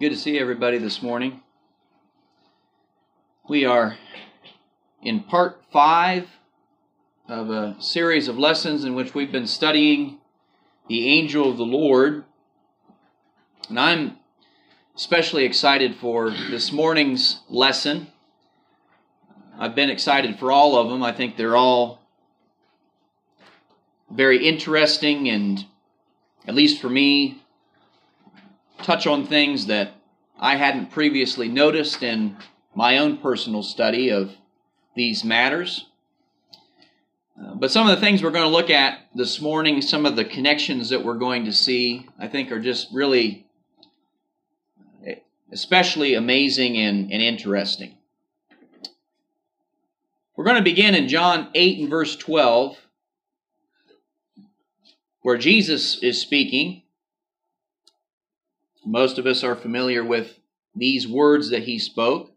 Good to see everybody this morning. We are in part 5 of a series of lessons in which we've been studying the angel of the Lord. And I'm especially excited for this morning's lesson. I've been excited for all of them. I think they're all very interesting and, at least for me, touch on things that I hadn't previously noticed in my own personal study of these matters. But some of the things we're going to look at this morning, some of the connections that we're going to see, I think are just really especially amazing and interesting. We're going to begin in John 8 and verse 12, where Jesus is speaking. Most of us are familiar with these words that he spoke.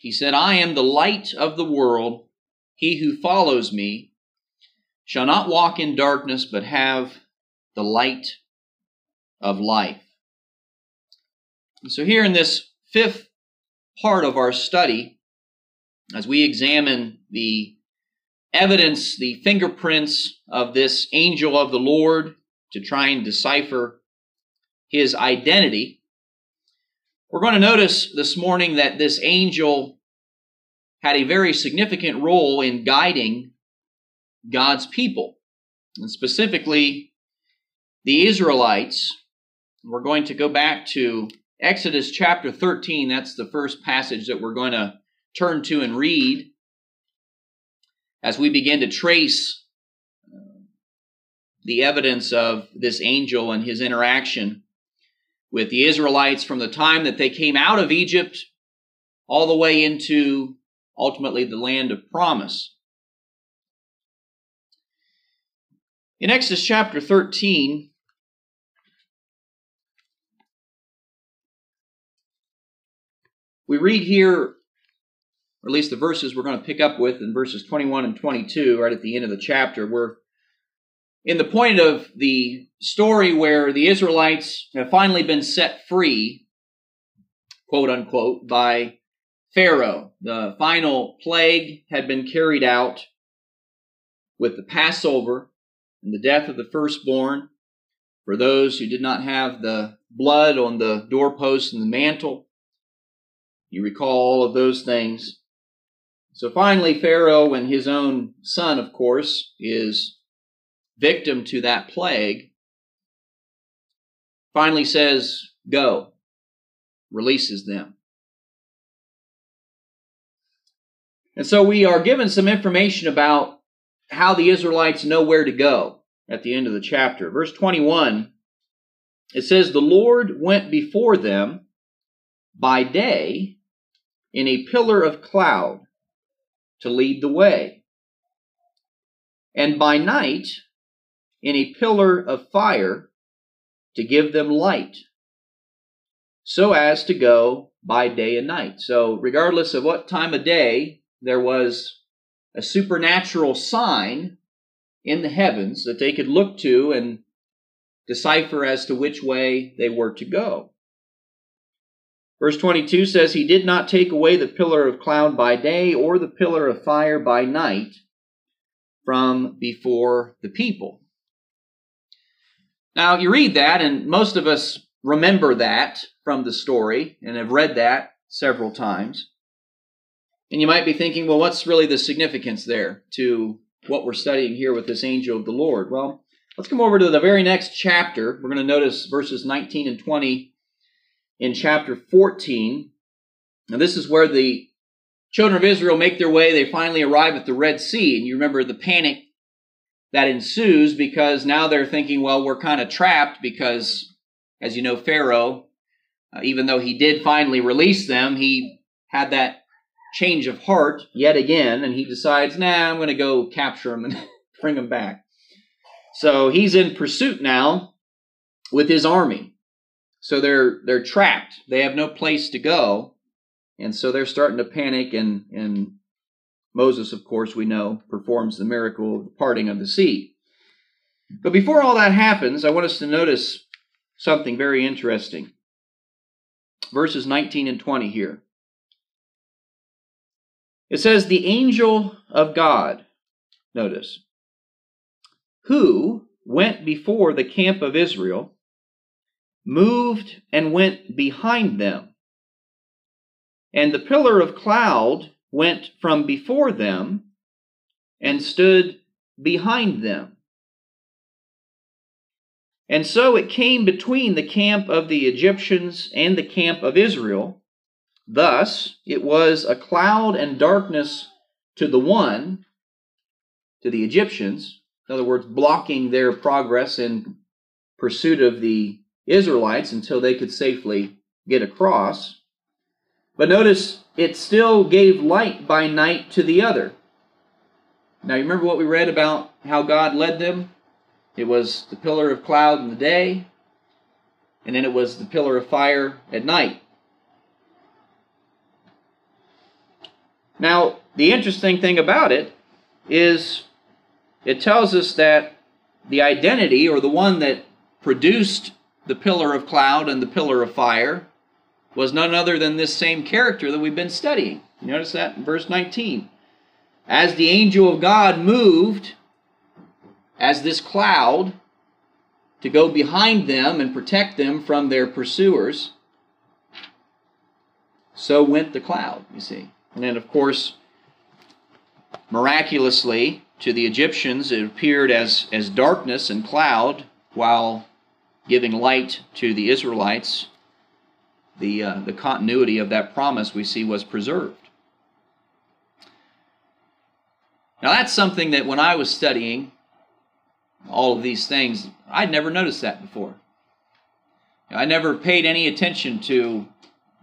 He said, "I am the light of the world. He who follows me shall not walk in darkness, but have the light of life." And so here in this 5th part of our study, as we examine the evidence, the fingerprints of this angel of the Lord to try and decipher his identity, we're going to notice this morning that this angel had a very significant role in guiding God's people, and specifically the Israelites. We're going to go back to Exodus chapter 13. That's the first passage that we're going to turn to and read as we begin to trace the evidence of this angel and his interaction with the Israelites from the time that they came out of Egypt all the way into, ultimately, the land of promise. In Exodus chapter 13, we read here, or at least the verses we're going to pick up with in verses 21 and 22, right at the end of the chapter, we're in the point of the story where the Israelites have finally been set free, quote unquote, by Pharaoh. The final plague had been carried out with the Passover and the death of the firstborn for those who did not have the blood on the doorpost and the mantle. You recall all of those things. So finally, Pharaoh and his own son, of course, is victim to that plague, finally says, "Go," releases them. And so we are given some information about how the Israelites know where to go at the end of the chapter. Verse 21, it says, "The Lord went before them by day in a pillar of cloud to lead the way, and by night in a pillar of fire to give them light, so as to go by day and night." So regardless of what time of day, there was a supernatural sign in the heavens that they could look to and decipher as to which way they were to go. Verse 22 says, "He did not take away the pillar of cloud by day or the pillar of fire by night from before the people." Now, you read that, and most of us remember that from the story and have read that several times. And you might be thinking, well, what's really the significance there to what we're studying here with this angel of the Lord? Well, let's come over to the very next chapter. We're going to notice verses 19 and 20 in chapter 14. Now, this is where the children of Israel make their way. They finally arrive at the Red Sea, and you remember the panic that ensues, because now they're thinking, well, we're kind of trapped, because, as you know, Pharaoh, even though he did finally release them, he had that change of heart yet again, and he decides, I'm going to go capture them and bring them back. So he's in pursuit now with his army. So they're trapped. They have no place to go, and so they're starting to panic, and Moses, of course, we know, performs the miracle of the parting of the sea. But before all that happens, I want us to notice something very interesting. verses 19 and 20 here. It says, the angel of God, notice, who went before the camp of Israel, moved and went behind them. And the pillar of cloud went from before them and stood behind them. And so it came between the camp of the Egyptians and the camp of Israel. Thus, it was a cloud and darkness to the one, to the Egyptians, in other words, blocking their progress in pursuit of the Israelites until they could safely get across. But notice, it still gave light by night to the other. Now, you remember what we read about how God led them? It was the pillar of cloud in the day, and then it was the pillar of fire at night. Now, the interesting thing about it is it tells us that the identity, or the one that produced the pillar of cloud and the pillar of fire, was none other than this same character that we've been studying. You notice that in verse 19. As the angel of God moved as this cloud to go behind them and protect them from their pursuers, so went the cloud, you see. And then, of course, miraculously, to the Egyptians, it appeared as darkness and cloud, while giving light to the Israelites. The continuity of that promise, we see, was preserved. Now, that's something that when I was studying all of these things, I'd never noticed that before. I never paid any attention to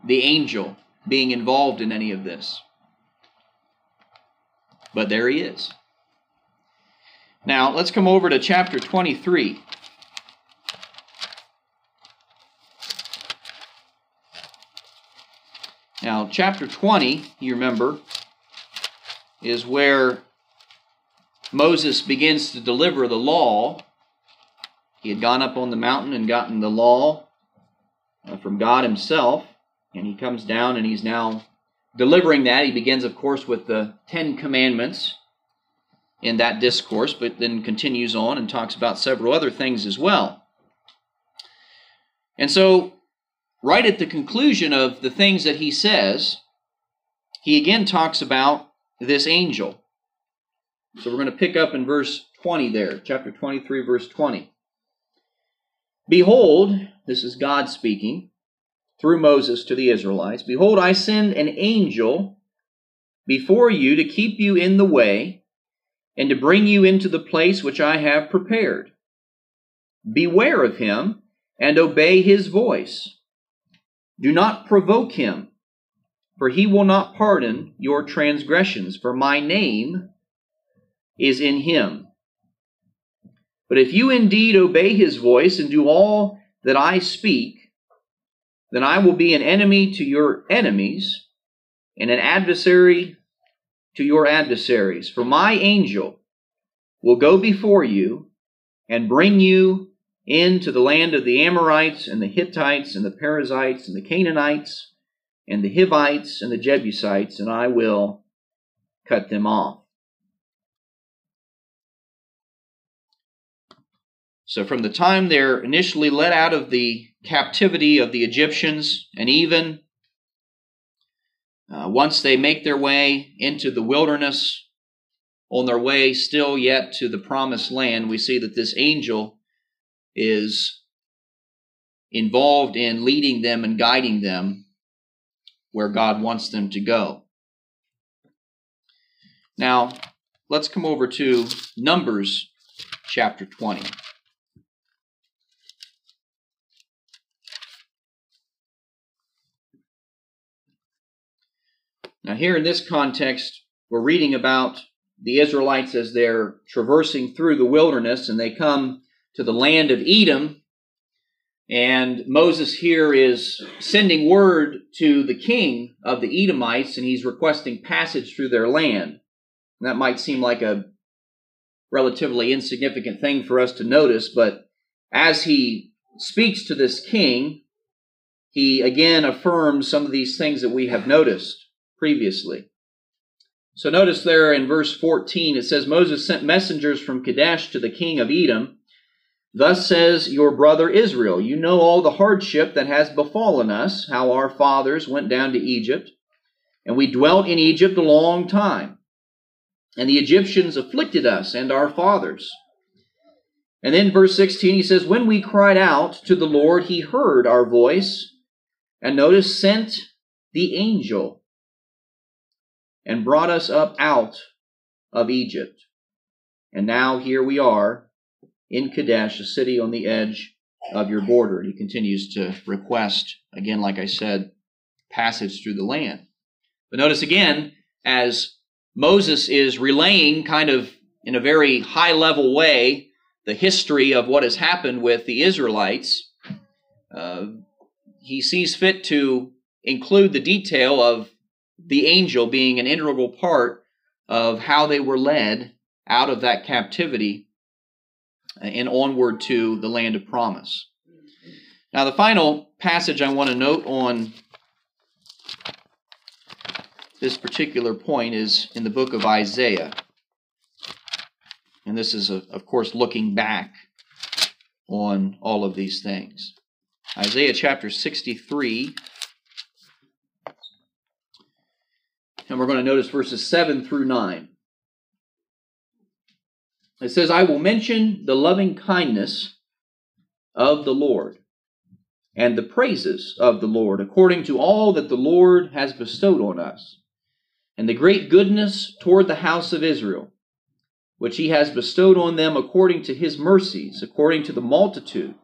the angel being involved in any of this. But there he is. Now, let's come over to chapter 23. Now, chapter 20, you remember, is where Moses begins to deliver the law. He had gone up on the mountain and gotten the law from God himself, and he comes down and he's now delivering that. He begins, of course, with the 10 Commandments in that discourse, but then continues on and talks about several other things as well. And so, right at the conclusion of the things that he says, he again talks about this angel. So we're going to pick up in verse 20 there, chapter 23, verse 20. Behold, this is God speaking through Moses to the Israelites, behold, I send an angel before you to keep you in the way and to bring you into the place which I have prepared. Beware of him and obey his voice. Do not provoke him, for he will not pardon your transgressions, for my name is in him. But if you indeed obey his voice and do all that I speak, then I will be an enemy to your enemies and an adversary to your adversaries. For my angel will go before you and bring you into the land of the Amorites and the Hittites and the Perizzites and the Canaanites and the Hivites and the Jebusites, and I will cut them off. So from the time they're initially led out of the captivity of the Egyptians, and even once they make their way into the wilderness, on their way still yet to the promised land, we see that this angel is involved in leading them and guiding them where God wants them to go. Now, let's come over to Numbers chapter 20. Now, here in this context, we're reading about the Israelites as they're traversing through the wilderness, and they come to the land of Edom. And Moses here is sending word to the king of the Edomites, and he's requesting passage through their land. And that might seem like a relatively insignificant thing for us to notice, but as he speaks to this king, he again affirms some of these things that we have noticed previously. So notice there in verse 14, it says, Moses sent messengers from Kadesh to the king of Edom. Thus says your brother Israel, you know all the hardship that has befallen us, how our fathers went down to Egypt, and we dwelt in Egypt a long time. And the Egyptians afflicted us and our fathers. And then verse 16, he says, when we cried out to the Lord, he heard our voice, and notice, sent the angel and brought us up out of Egypt. And now here we are in Kadesh, a city on the edge of your border. He continues to request, again, like I said, passage through the land. But notice again, as Moses is relaying kind of in a very high-level way the history of what has happened with the Israelites, he sees fit to include the detail of the angel being an integral part of how they were led out of that captivity and onward to the land of promise. Now, the final passage I want to note on this particular point is in the book of Isaiah. And this is, of course, looking back on all of these things. Isaiah chapter 63. And we're going to notice verses 7 through 9. It says, I will mention the loving kindness of the Lord and the praises of the Lord according to all that the Lord has bestowed on us, and the great goodness toward the house of Israel, which he has bestowed on them according to his mercies, according to the multitude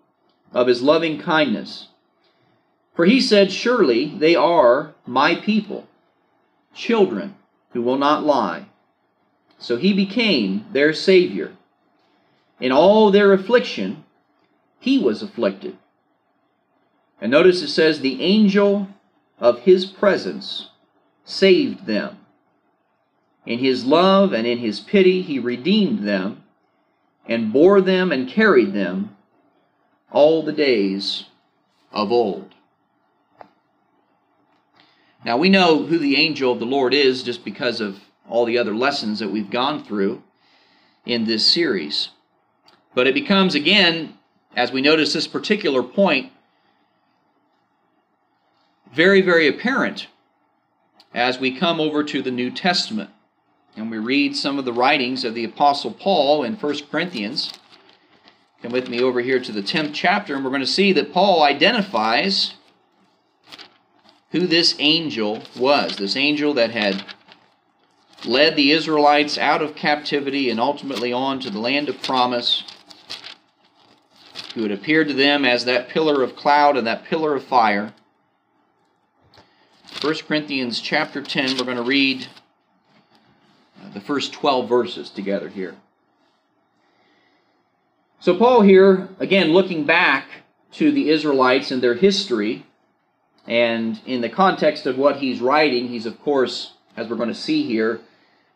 of his loving kindness. For he said, surely they are my people, children who will not lie. So he became their Savior. In all their affliction, he was afflicted. And notice it says, the angel of his presence saved them. In his love and in his pity, he redeemed them and bore them and carried them all the days of old. Now, we know who the angel of the Lord is just because of all the other lessons that we've gone through in this series. But it becomes, again, as we notice this particular point, very, very apparent as we come over to the New Testament and we read some of the writings of the Apostle Paul in 1 Corinthians. Come with me over here to the 10th chapter, and we're going to see that Paul identifies who this angel was, this angel that had led the Israelites out of captivity and ultimately on to the land of promise, who had appeared to them as that pillar of cloud and that pillar of fire. 1 Corinthians chapter 10, we're going to read the first 12 verses together here. So Paul here, again, looking back to the Israelites and their history, and in the context of what he's writing, he's, of course, as we're going to see here,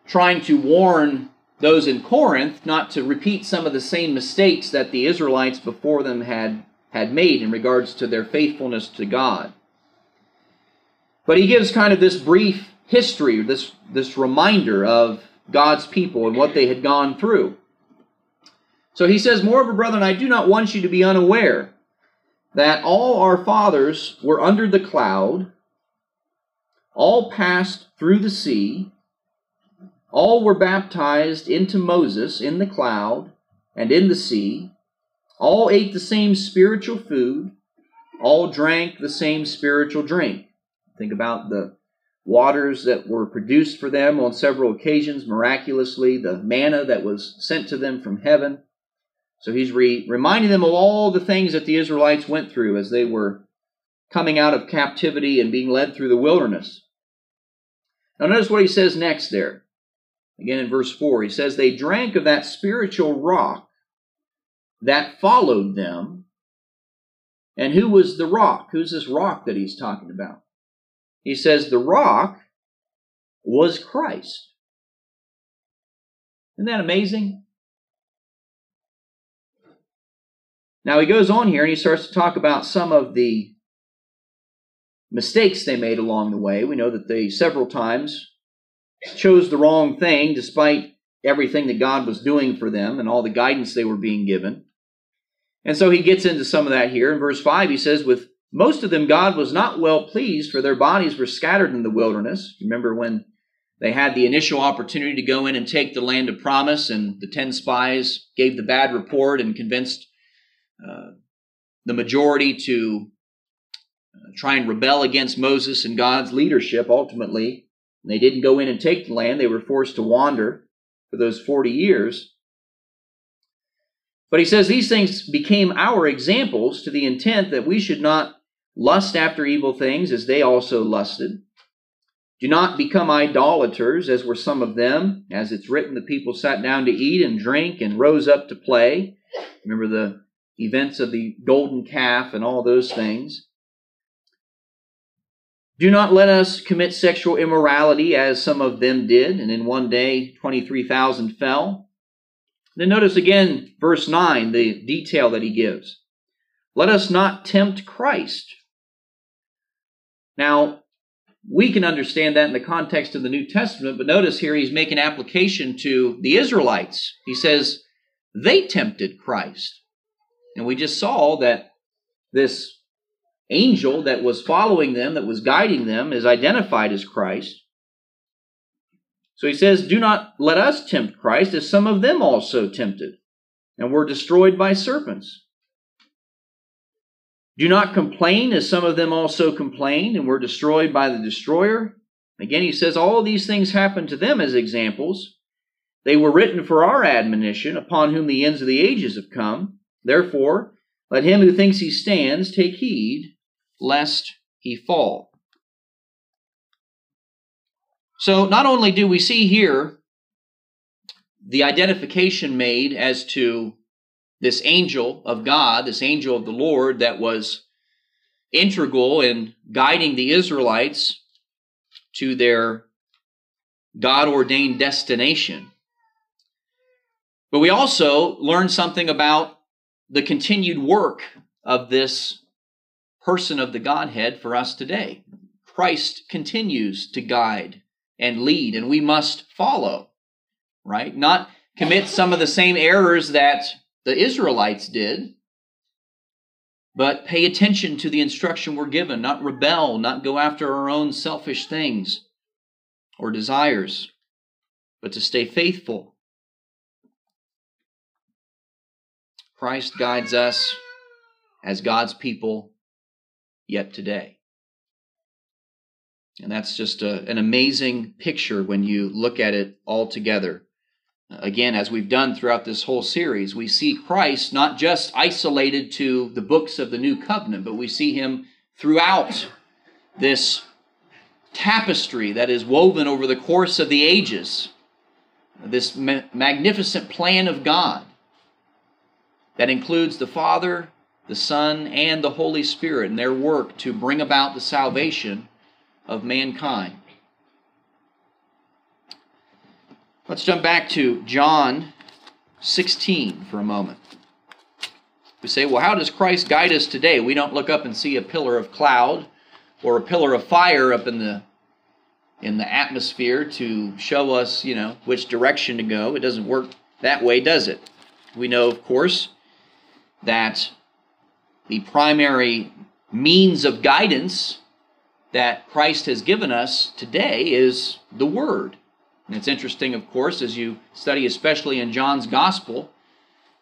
trying to warn those in Corinth not to repeat some of the same mistakes that the Israelites before them had made in regards to their faithfulness to God. But he gives kind of this brief history, this reminder of God's people and what they had gone through. So he says, moreover, brethren, I do not want you to be unaware that all our fathers were under the cloud, all passed through the sea, all were baptized into Moses in the cloud and in the sea, all ate the same spiritual food, all drank the same spiritual drink. Think about the waters that were produced for them on several occasions miraculously, the manna that was sent to them from heaven. So he's reminding them of all the things that the Israelites went through as they were coming out of captivity and being led through the wilderness. Now notice what he says next there. Again in verse 4, he says, they drank of that spiritual rock that followed them. And who was the rock? Who's this rock that he's talking about? He says, the rock was Christ. Isn't that amazing? Now he goes on here and he starts to talk about some of the mistakes they made along the way. We know that they several times chose the wrong thing despite everything that God was doing for them and all the guidance they were being given. And so he gets into some of that here. In verse 5, he says, with most of them God was not well pleased, for their bodies were scattered in the wilderness. Remember when they had the initial opportunity to go in and take the land of promise, and the 10 spies gave the bad report and convinced the majority to try and rebel against Moses and God's leadership ultimately. And they didn't go in and take the land. They were forced to wander for those 40 years. But he says these things became our examples to the intent that we should not lust after evil things as they also lusted. Do not become idolaters, as were some of them. As it's written, the people sat down to eat and drink and rose up to play. Remember the events of the golden calf and all those things. Do not let us commit sexual immorality, as some of them did, and in one day 23,000 fell. Then notice again, verse 9, the detail that he gives. Let us not tempt Christ. Now, we can understand that in the context of the New Testament, but notice here he's making application to the Israelites. He says, they tempted Christ. And we just saw that this angel that was following them, that was guiding them, is identified as Christ. So he says, do not let us tempt Christ, as some of them also tempted, and were destroyed by serpents. Do not complain, as some of them also complained, and were destroyed by the destroyer. Again, he says, all of these things happened to them as examples. They were written for our admonition, upon whom the ends of the ages have come. Therefore, let him who thinks he stands take heed, lest he fall. So not only do we see here the identification made as to this angel of God, this angel of the Lord that was integral in guiding the Israelites to their God-ordained destination. But we also learn something about the continued work of this person of the Godhead for us today. Christ continues to guide and lead, and we must follow, right? Not commit some of the same errors that the Israelites did, but pay attention to the instruction we're given, not rebel, not go after our own selfish things or desires, but to stay faithful. Christ guides us as God's people yet today. And that's just an amazing picture when you look at it all together. Again, as we've done throughout this whole series, we see Christ not just isolated to the books of the New Covenant, but we see him throughout this tapestry that is woven over the course of the ages, this magnificent plan of God that includes the Father, the Son, and the Holy Spirit and their work to bring about the salvation of mankind. Let's jump back to John 16 for a moment. We say, well, how does Christ guide us today? We don't look up and see a pillar of cloud or a pillar of fire up in the atmosphere to show us, which direction to go. It doesn't work that way, does it? We know, of course, that the primary means of guidance that Christ has given us today is the Word. And it's interesting, of course, as you study, especially in John's Gospel,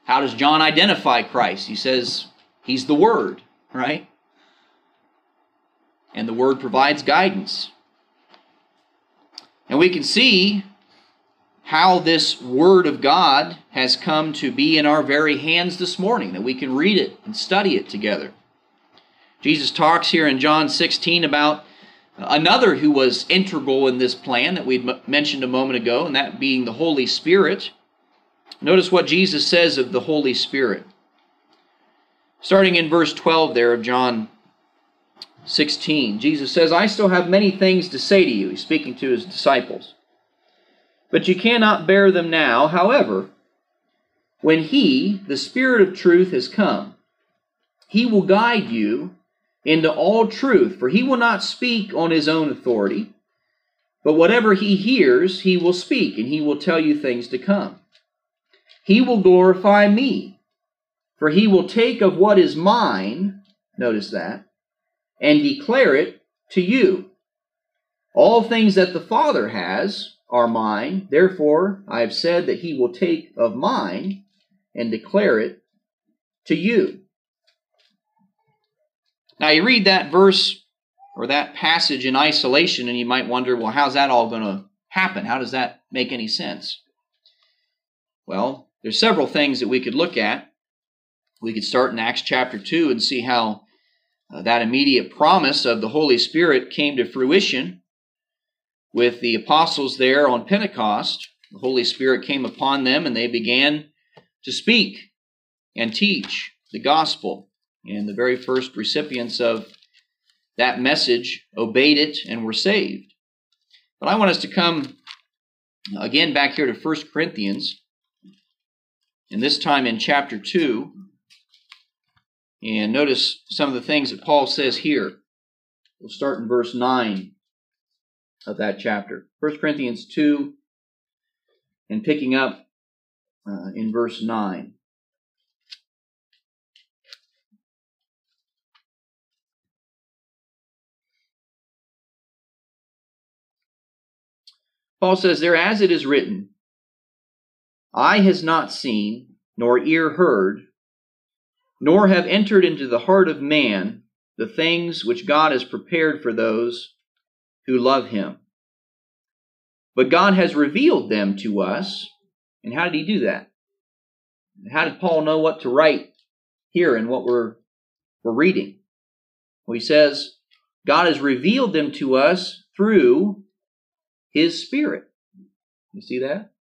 how does John identify Christ? He says he's the Word, right? And the Word provides guidance. And we can see how this Word of God has come to be in our very hands this morning, that we can read it and study it together. Jesus talks here in John 16 about another who was integral in this plan that we mentioned a moment ago, and that being the Holy Spirit. Notice what Jesus says of the Holy Spirit. Starting in verse 12 there of John 16, Jesus says, I still have many things to say to you. He's speaking to his disciples. But you cannot bear them now. However, when he, the Spirit of truth, has come, he will guide you into all truth, for he will not speak on his own authority, but whatever he hears, he will speak, and he will tell you things to come. He will glorify me, for he will take of what is mine, notice that, and declare it to you. All things that the Father has are mine, therefore I have said that he will take of mine and declare it to you. Now you read that verse or that passage in isolation and you might wonder, well, how's that all going to happen? How does that make any sense? Well, there's several things that we could look at. We could start in Acts chapter 2 and see how that immediate promise of the Holy Spirit came to fruition with the apostles there on Pentecost. The Holy Spirit came upon them and they began to speak and teach the gospel. And the very first recipients of that message obeyed it and were saved. But I want us to come again back here to 1 Corinthians, and this time in chapter 2. And notice some of the things that Paul says here. We'll start in verse 9 of that chapter. 1 Corinthians 2, and picking up in verse 9. Paul says there, as it is written, eye has not seen, nor ear heard, nor have entered into the heart of man the things which God has prepared for those who love him. But God has revealed them to us. And how did he do that? How did Paul know what to write here in what we're reading? Well, he says, God has revealed them to us through his Spirit. You see that?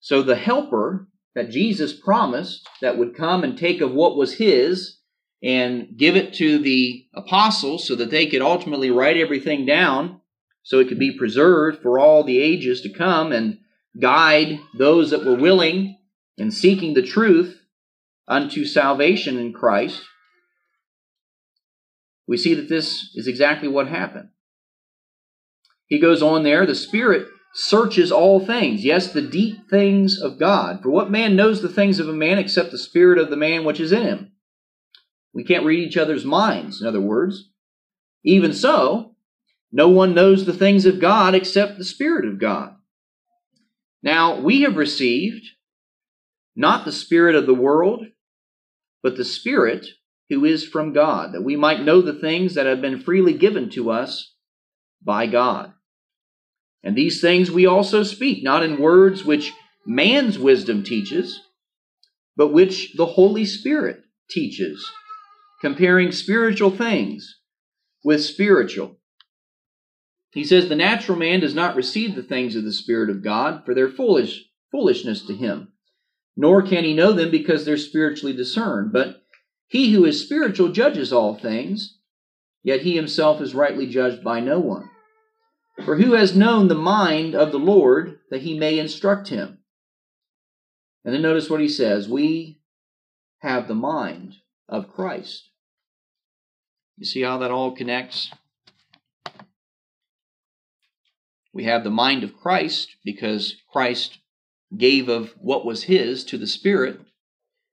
So the helper that Jesus promised that would come and take of what was his and give it to the apostles so that they could ultimately write everything down so it could be preserved for all the ages to come and guide those that were willing and seeking the truth unto salvation in Christ. We see that this is exactly what happened. He goes on there, the Spirit searches all things, yes, the deep things of God. For what man knows the things of a man except the spirit of the man which is in him? We can't read each other's minds, in other words. Even so, no one knows the things of God except the Spirit of God. Now, we have received not the spirit of the world, but the Spirit who is from God, that we might know the things that have been freely given to us by God. And these things we also speak, not in words which man's wisdom teaches, but which the Holy Spirit teaches, comparing spiritual things with spiritual. He says, the natural man does not receive the things of the Spirit of God, for their foolishness to him, nor can he know them because they're spiritually discerned. But he who is spiritual judges all things, yet he himself is rightly judged by no one. For who has known the mind of the Lord that he may instruct him? And then notice what he says. We have the mind of Christ. You see how that all connects? We have the mind of Christ because Christ gave of what was his to the Spirit,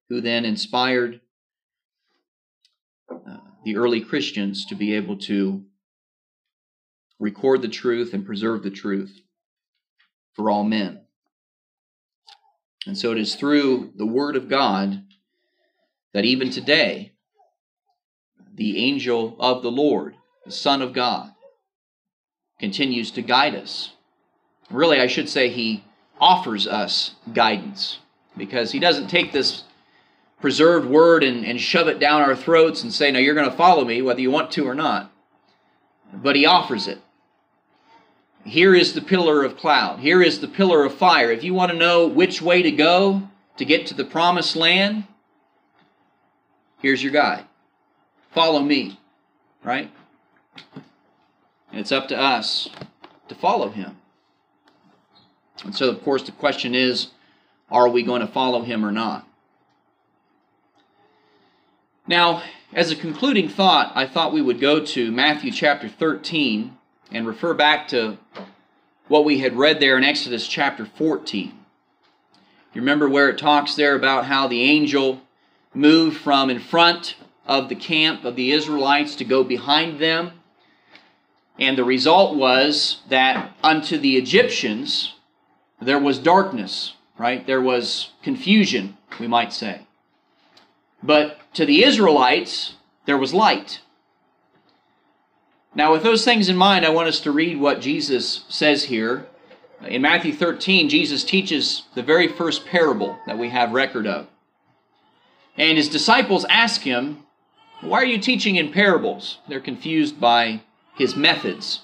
who then inspired the early Christians to be able to record the truth and preserve the truth for all men. And so it is through the Word of God that even today, the angel of the Lord, the Son of God, continues to guide us. Really, I should say he offers us guidance, because he doesn't take this preserved Word and shove it down our throats and say, now you're going to follow me whether you want to or not. But he offers it. Here is the pillar of cloud. Here is the pillar of fire. If you want to know which way to go to get to the promised land, here's your guide. Follow me, right? And it's up to us to follow him. And so, of course, the question is, are we going to follow him or not? Now, As a concluding thought, I thought we would go to Matthew chapter 13 and refer back to what we had read there in Exodus chapter 14. You remember where it talks there about how the angel moved from in front of the camp of the Israelites to go behind them. And the result was that unto the Egyptians there was darkness, right? There was confusion, we might say. But to the Israelites, there was light. Now, with those things in mind, I want us to read what Jesus says here. In Matthew 13, Jesus teaches the very first parable that we have record of. And his disciples ask him, "Why are you teaching in parables?" They're confused by his methods.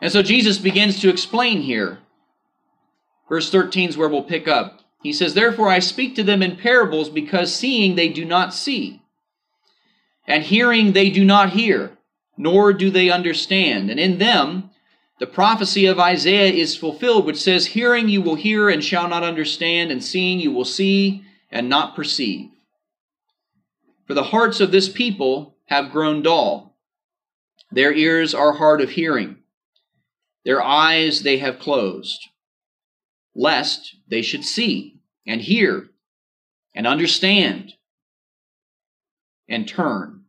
And so Jesus begins to explain here. Verse 13 is where we'll pick up. He says, "Therefore I speak to them in parables, because seeing they do not see, and hearing they do not hear, nor do they understand. And in them the prophecy of Isaiah is fulfilled, which says, hearing you will hear and shall not understand, and seeing you will see and not perceive. For the hearts of this people have grown dull. Their ears are hard of hearing. Their eyes they have closed, lest they should see and hear and understand and turn,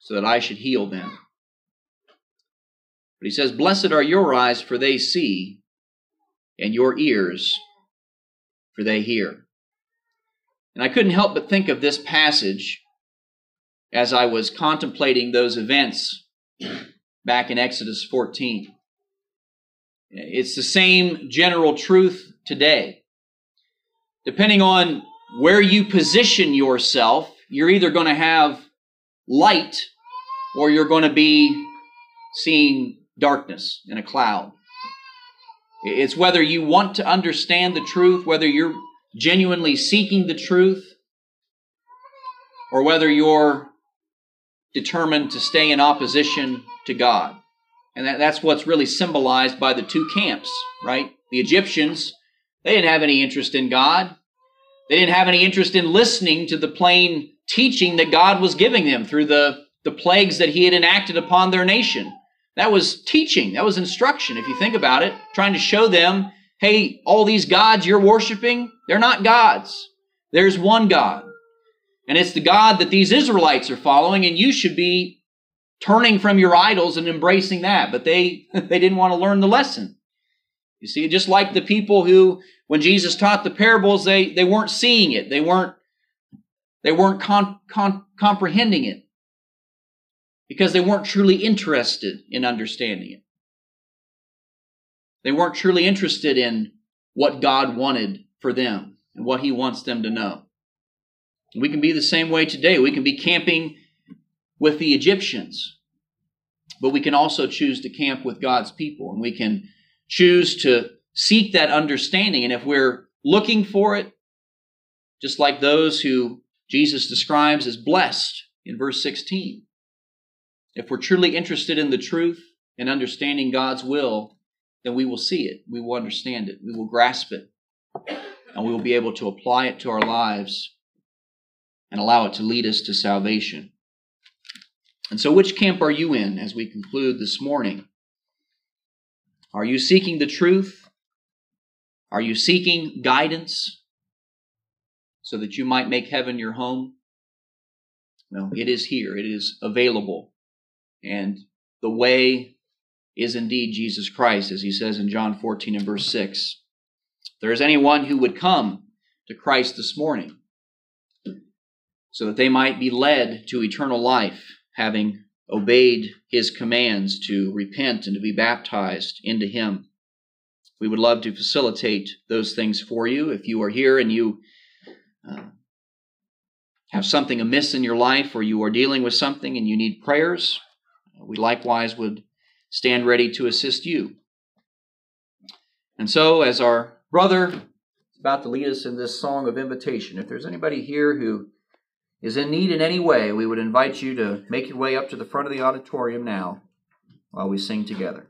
so that I should heal them." But he says, "Blessed are your eyes, for they see, and your ears, for they hear." And I couldn't help but think of this passage as I was contemplating those events back in Exodus 14. It's the same general truth today. Depending on where you position yourself, you're either going to have light or you're going to be seeing darkness in a cloud. It's whether you want to understand the truth, whether you're genuinely seeking the truth, or whether you're determined to stay in opposition to God. And that's what's really symbolized by the two camps, right? The Egyptians, they didn't have any interest in God. They didn't have any interest in listening to the plain teaching that God was giving them through the plagues that he had enacted upon their nation. That was teaching. That was instruction, if you think about it, trying to show them, hey, all these gods you're worshiping, they're not gods. There's one God. And it's the God that these Israelites are following, and you should be turning from your idols and embracing that. But they didn't want to learn the lesson. You see, just like the people who, when Jesus taught the parables, they weren't seeing it. They weren't comprehending it, because they weren't truly interested in understanding it. They weren't truly interested in what God wanted for them and what he wants them to know. And we can be the same way today. We can be camping with the Egyptians, but we can also choose to camp with God's people, and we can choose to seek that understanding. And if we're looking for it, just like those who Jesus describes as blessed in verse 16, if we're truly interested in the truth and understanding God's will, then we will see it, we will understand it, we will grasp it, and we will be able to apply it to our lives and allow it to lead us to salvation. And so which camp are you in as we conclude this morning? Are you seeking the truth? Are you seeking guidance so that you might make heaven your home? No, it is here. It is available. And the way is indeed Jesus Christ, as he says in John 14 and verse 6. If there is anyone who would come to Christ this morning so that they might be led to eternal life, having obeyed his commands to repent and to be baptized into him. We would love to facilitate those things for you. If you are here and you have something amiss in your life, or you are dealing with something and you need prayers, we likewise would stand ready to assist you. And so, as our brother is about to lead us in this song of invitation, if there's anybody here who is in need in any way, we would invite you to make your way up to the front of the auditorium now while we sing together.